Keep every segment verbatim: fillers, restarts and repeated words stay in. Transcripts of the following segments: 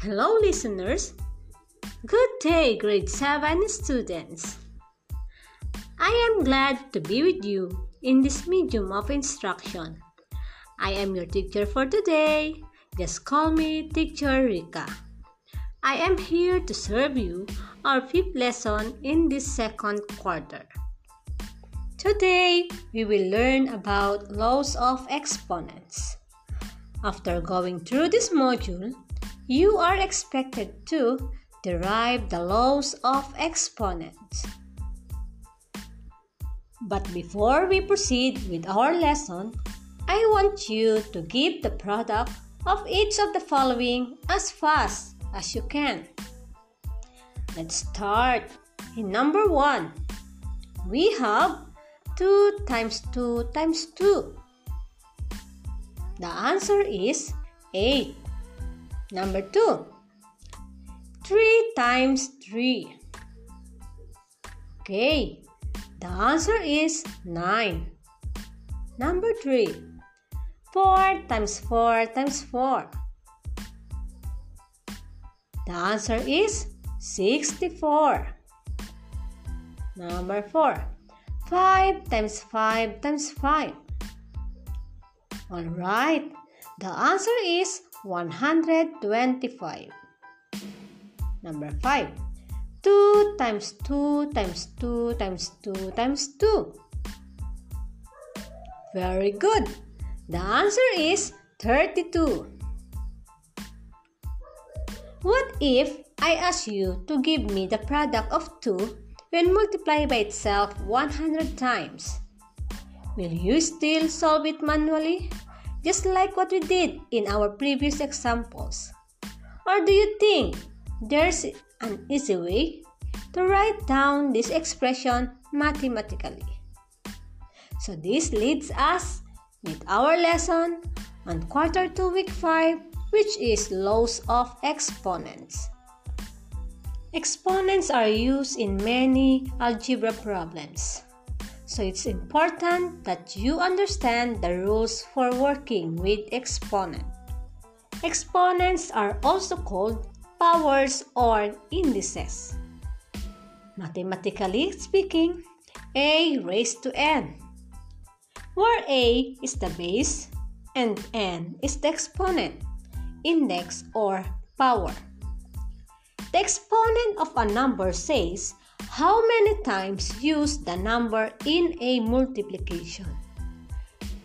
Hello, listeners. Good day, grade seven students. I am glad to be with you in this medium of instruction. I am your teacher for today. Just call me Teacher Rika. I am here to serve you our fifth lesson in this second quarter. Today, we will learn about laws of exponents. After going through this module, you are expected to derive the laws of exponents. But before we proceed with our lesson, I want you to give the product of each of the following as fast as you can. Let's start in number one. We have two times two times two. The answer is eight. Number two, three times three. Okay, the answer is nine. Number three, four times four times four. The answer is sixty-four. Number four, five times five times five. Alright, the answer is one hundred twenty-five. Number five, two times two times two times two times two. Very good. The answer is thirty-two. What if I ask you to give me the product of two when multiplied by itself one hundred times? Will you still solve it manually, just like what we did in our previous examples? Or do you think there's an easy way to write down this expression mathematically? So this leads us with our lesson on quarter two week five, which is laws of exponents. Exponents are used in many algebra problems. So it's important that you understand the rules for working with exponents. Exponents are also called powers or indices. Mathematically speaking, a raised to n, where a is the base and n is the exponent, index, or power. The exponent of a number says how many times use the number in a multiplication.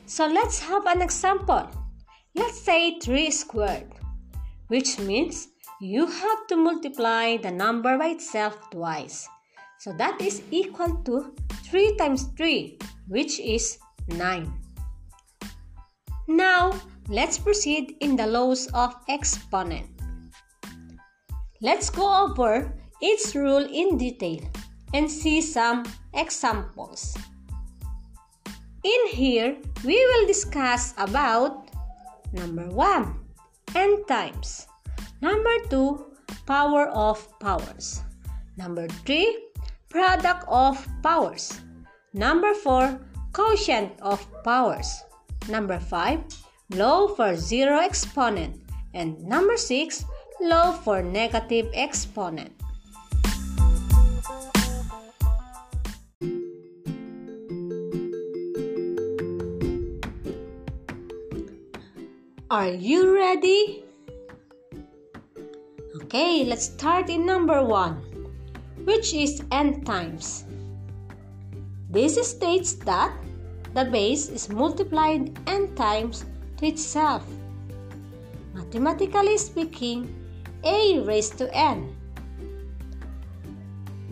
So let's have an example. Let's say three squared, which means you have to multiply the number by itself twice. So that is equal to three times three, which is nine. Now, let's proceed in the laws of exponent. Let's go over each rule in detail and see some examples. In here, we will discuss about number one, n times; number two, power of powers; number three, product of powers; number four, quotient of powers; number five, law for zero exponent; and number six, law for negative exponent. Are you ready? Okay, let's start in number one, which is n times. This states that the base is multiplied n times to itself. Mathematically speaking, a raised to n,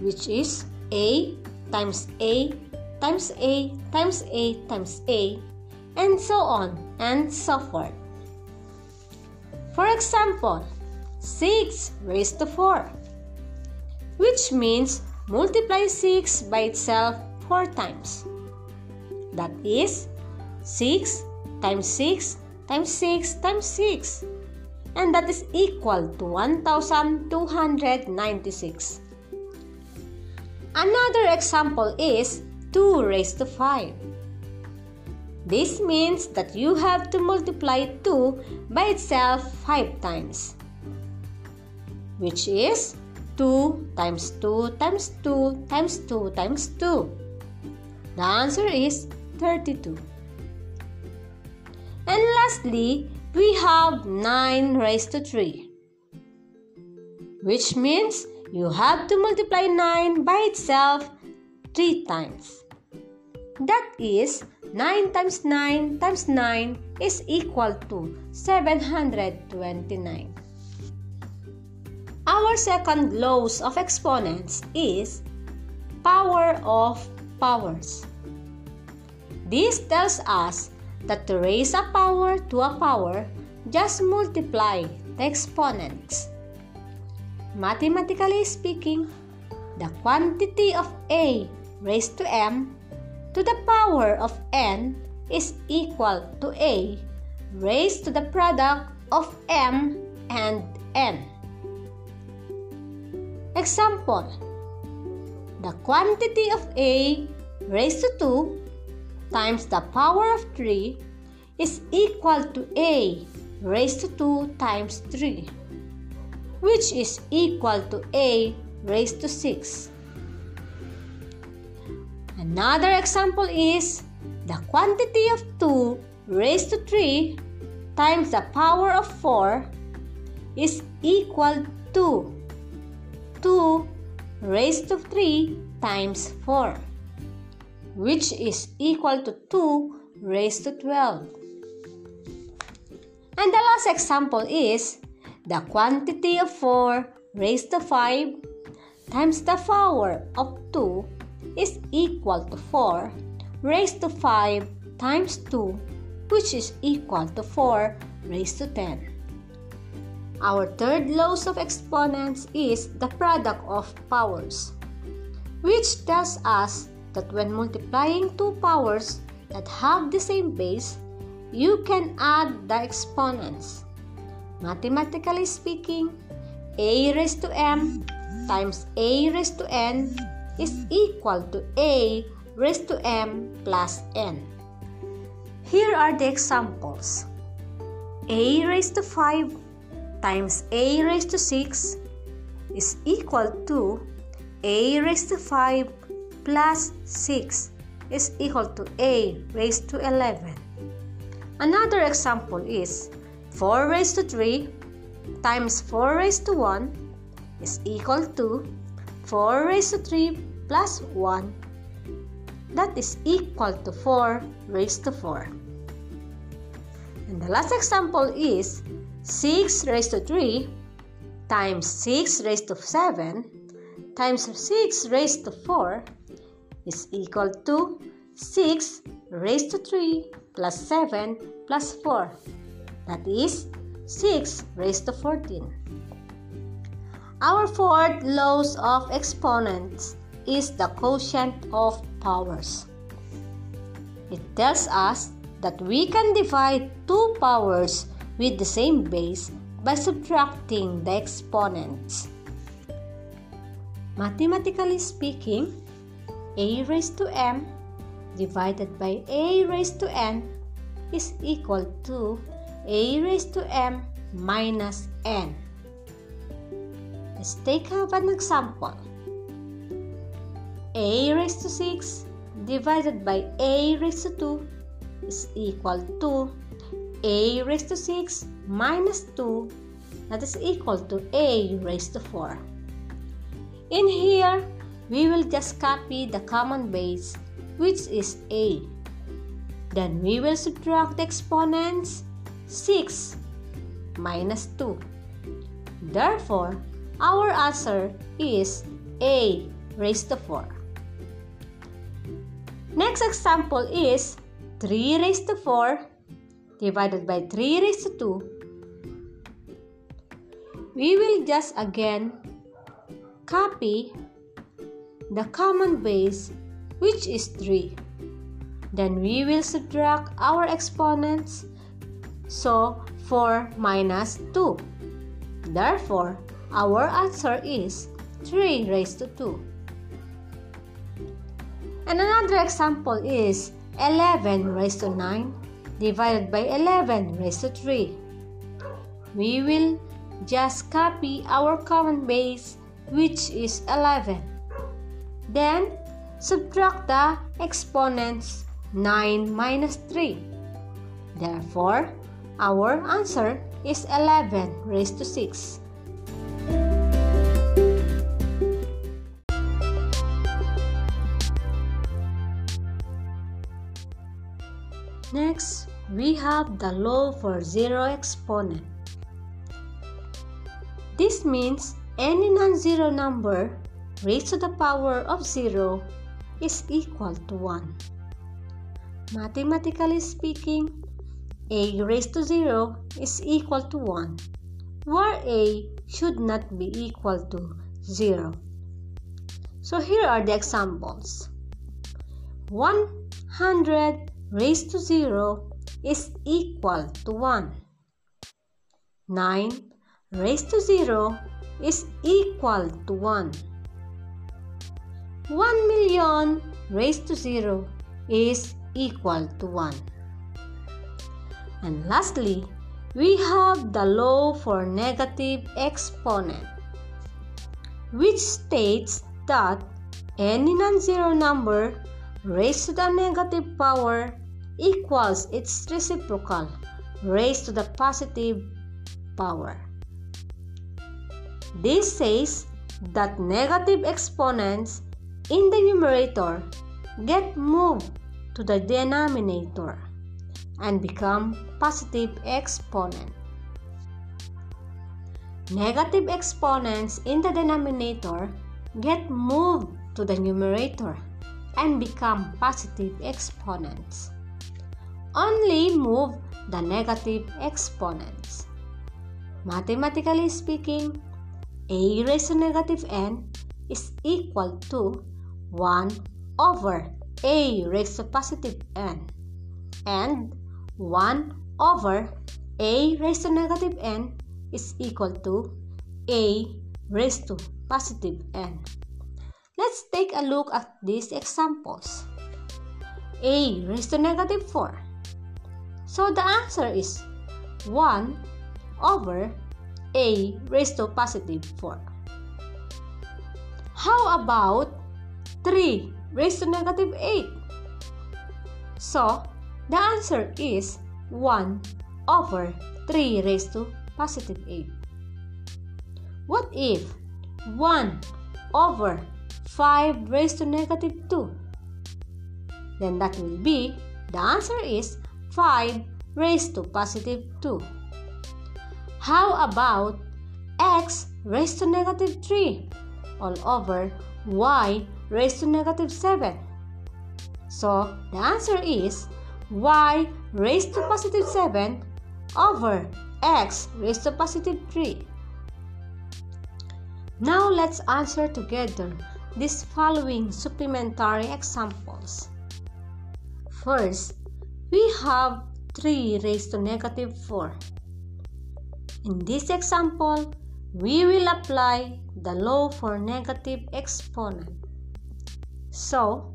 which is a times a times a times a times a, and so on and so forth. For example, six raised to four, which means multiply six by itself four times. That is six times six times six times six, and that is equal to one thousand two hundred ninety-six. Another example is two raised to five. This means that you have to multiply two by itself five times. which is two times two times two times two times two. The answer is thirty-two. And lastly, we have nine raised to three, which means you have to multiply nine by itself three times. That is, nine times nine times nine is equal to seven hundred twenty-nine. Our second laws of exponents is power of powers. This tells us that to raise a power to a power, just multiply the exponents. Mathematically speaking, the quantity of a raised to m to the power of n is equal to a raised to the product of m and n. Example, the quantity of a raised to two times the power of three is equal to a raised to two times three, which is equal to a raised to six. Another example is the quantity of two raised to three times the power of four is equal to two raised to three times four, which is equal to two raised to twelve. And the last example is the quantity of four raised to five times the power of two is equal to four raised to five times two, which is equal to four raised to ten. Our third law of exponents is the product of powers, which tells us that when multiplying two powers that have the same base, you can add the exponents. Mathematically speaking, a raised to m times a raised to n is equal to a raised to m plus n. Here are the examples. A raised to five times a raised to six is equal to a raised to five plus six is equal to a raised to eleven. Another example is four raised to three times four raised to one is equal to four raised to three plus one. That is equal to four raised to four. And the last example is six raised to three times six raised to seven times six raised to four is equal to six raised to three plus seven plus four. That is six raised to fourteen. Our fourth law of exponents is the quotient of powers. It tells us that we can divide two powers with the same base by subtracting the exponents. Mathematically speaking, a raised to m divided by a raised to n is equal to a raised to m minus n. Let's take up an example. A raised to six divided by a raised to two is equal to a raised to six minus two, that is equal to a raised to four. In here, we will just copy the common base, which is a. Then we will subtract the exponents, six minus two. Therefore, our answer is a raised to four. Next example is three raised to four divided by three raised to two. We will just again copy the common base, which is three. Then we will subtract our exponents, so four minus two. Therefore, our answer is three raised to two. And another example is eleven raised to nine divided by eleven raised to three. We will Just copy our common base, which is eleven. Then, subtract the exponents nine minus three. Therefore, our answer is eleven raised to six. Next, we have the law for zero exponent. This means any non-zero number raised to the power of zero is equal to one. Mathematically speaking, a raised to zero is equal to one, where a should not be equal to zero. So here are the examples. one hundred raised to zero is equal to one. nine raised to zero is equal to one. one million raised to zero is equal to one. And lastly, we have the law for negative exponent, which states that any non-zero number raised to the negative power equals its reciprocal raised to the positive power. This says that negative exponents in the numerator get moved to the denominator and become positive exponent. Negative exponents in the denominator get moved to the numerator and become positive exponents. Only move the negative exponents. Mathematically speaking, a raised to negative n is equal to one over a raised to positive n and one over a raised to negative n is equal to a raised to positive n. Let's take a look at these examples. A raised to negative four. So the answer is one over a raised to positive four. How about three raised to negative eight? So, the answer is one over three raised to positive eight. What if one over five raised to negative two? Then that will be, the answer is five raised to positive two. How about x raised to negative three all over y raised to negative seven? So, the answer is y raised to positive seven over x raised to positive three. Now, let's answer together these following supplementary examples. First, we have three raised to negative four. In this example, we will apply the law for negative exponent. So,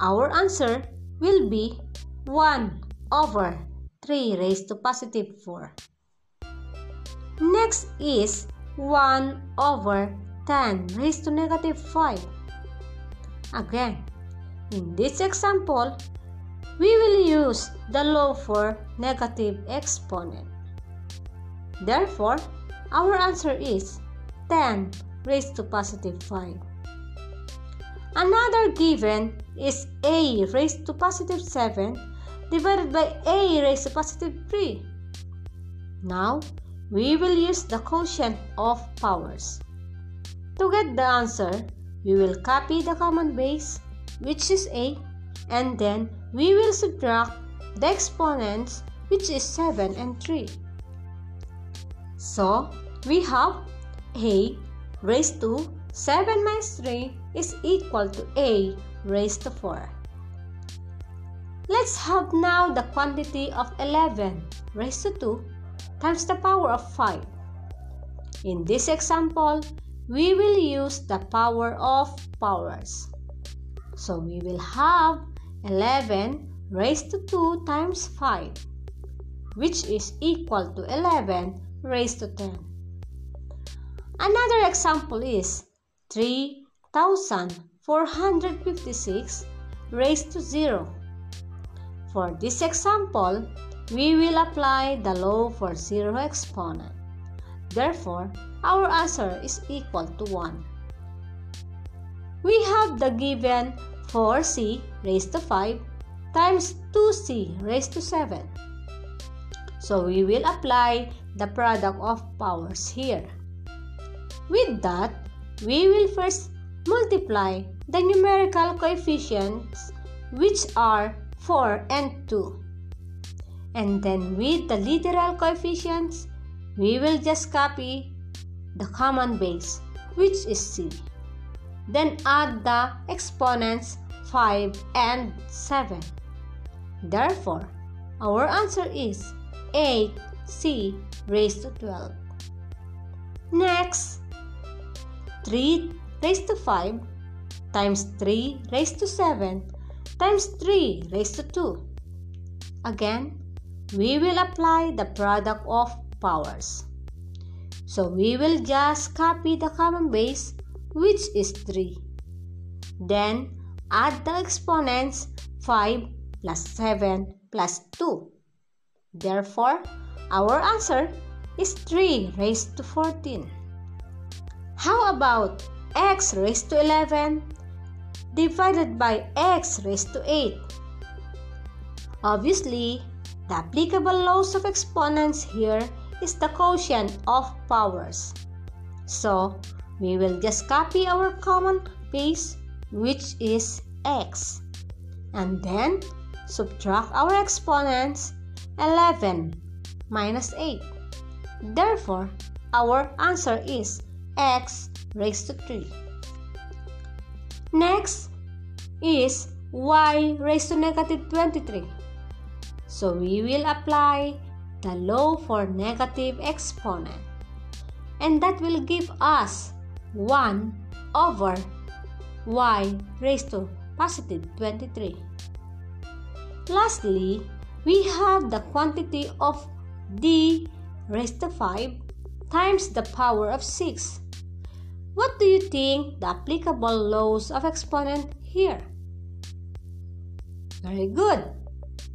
our answer will be one over three raised to positive four. Next is one over ten raised to negative five. Again, in this example, we will use the law for negative exponent. Therefore, our answer is ten raised to positive five. Another given is a raised to positive seven divided by a raised to positive three. Now, we will use the quotient of powers. To get the answer, we will copy the common base, which is eight, and then we will subtract the exponents, which is seven and three. So, we have a raised to seven minus three is equal to a raised to four. Let's have now the quantity of eleven raised to two times the power of five. In this example, we will use the power of powers. So, we will have eleven raised to two times five, which is equal to eleven raised to ten. Another example is three thousand four hundred fifty-six raised to zero. For this example, we will apply the law for zero exponent. Therefore, our answer is equal to one. We have the given four c raised to five times two c raised to seven. So, we will apply the product of powers here. With that, we will first multiply the numerical coefficients, which are four and two. And then with the literal coefficients, we will just copy the common base, which is c. Then add the exponents five and seven. Therefore, our answer is eight c raised to twelve. Next, three raised to five times three raised to seven times three raised to two. Again, we will apply the product of powers. So, we will just copy the common base, which is three. Then, add the exponents five plus seven plus two. Therefore, our answer is three raised to fourteen. How about x raised to eleven divided by x raised to eight? Obviously, the applicable laws of exponents here is the quotient of powers. So, we will just copy our common base, which is x. And then, subtract our exponents, eleven minus eight. Therefore, our answer is x raised to three. Next is y raised to negative twenty-three. So, we will apply the law for negative exponent. And that will give us one over y raised to positive twenty-three. Lastly, we have the quantity of d raised to five times the power of six. What do you think the applicable laws of exponent here? Very good!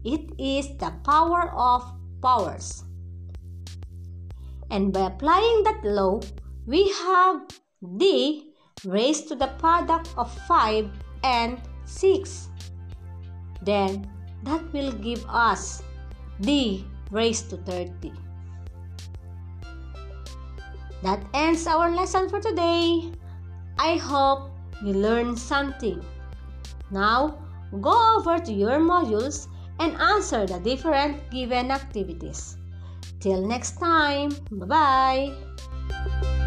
It is the power of powers. And by applying that law, we have d raised to the product of five and six. Then, that will give us d raised to thirty. That ends our lesson for today. I hope you learned something. Now, go over to your modules and answer the different given activities. Till next time, bye-bye!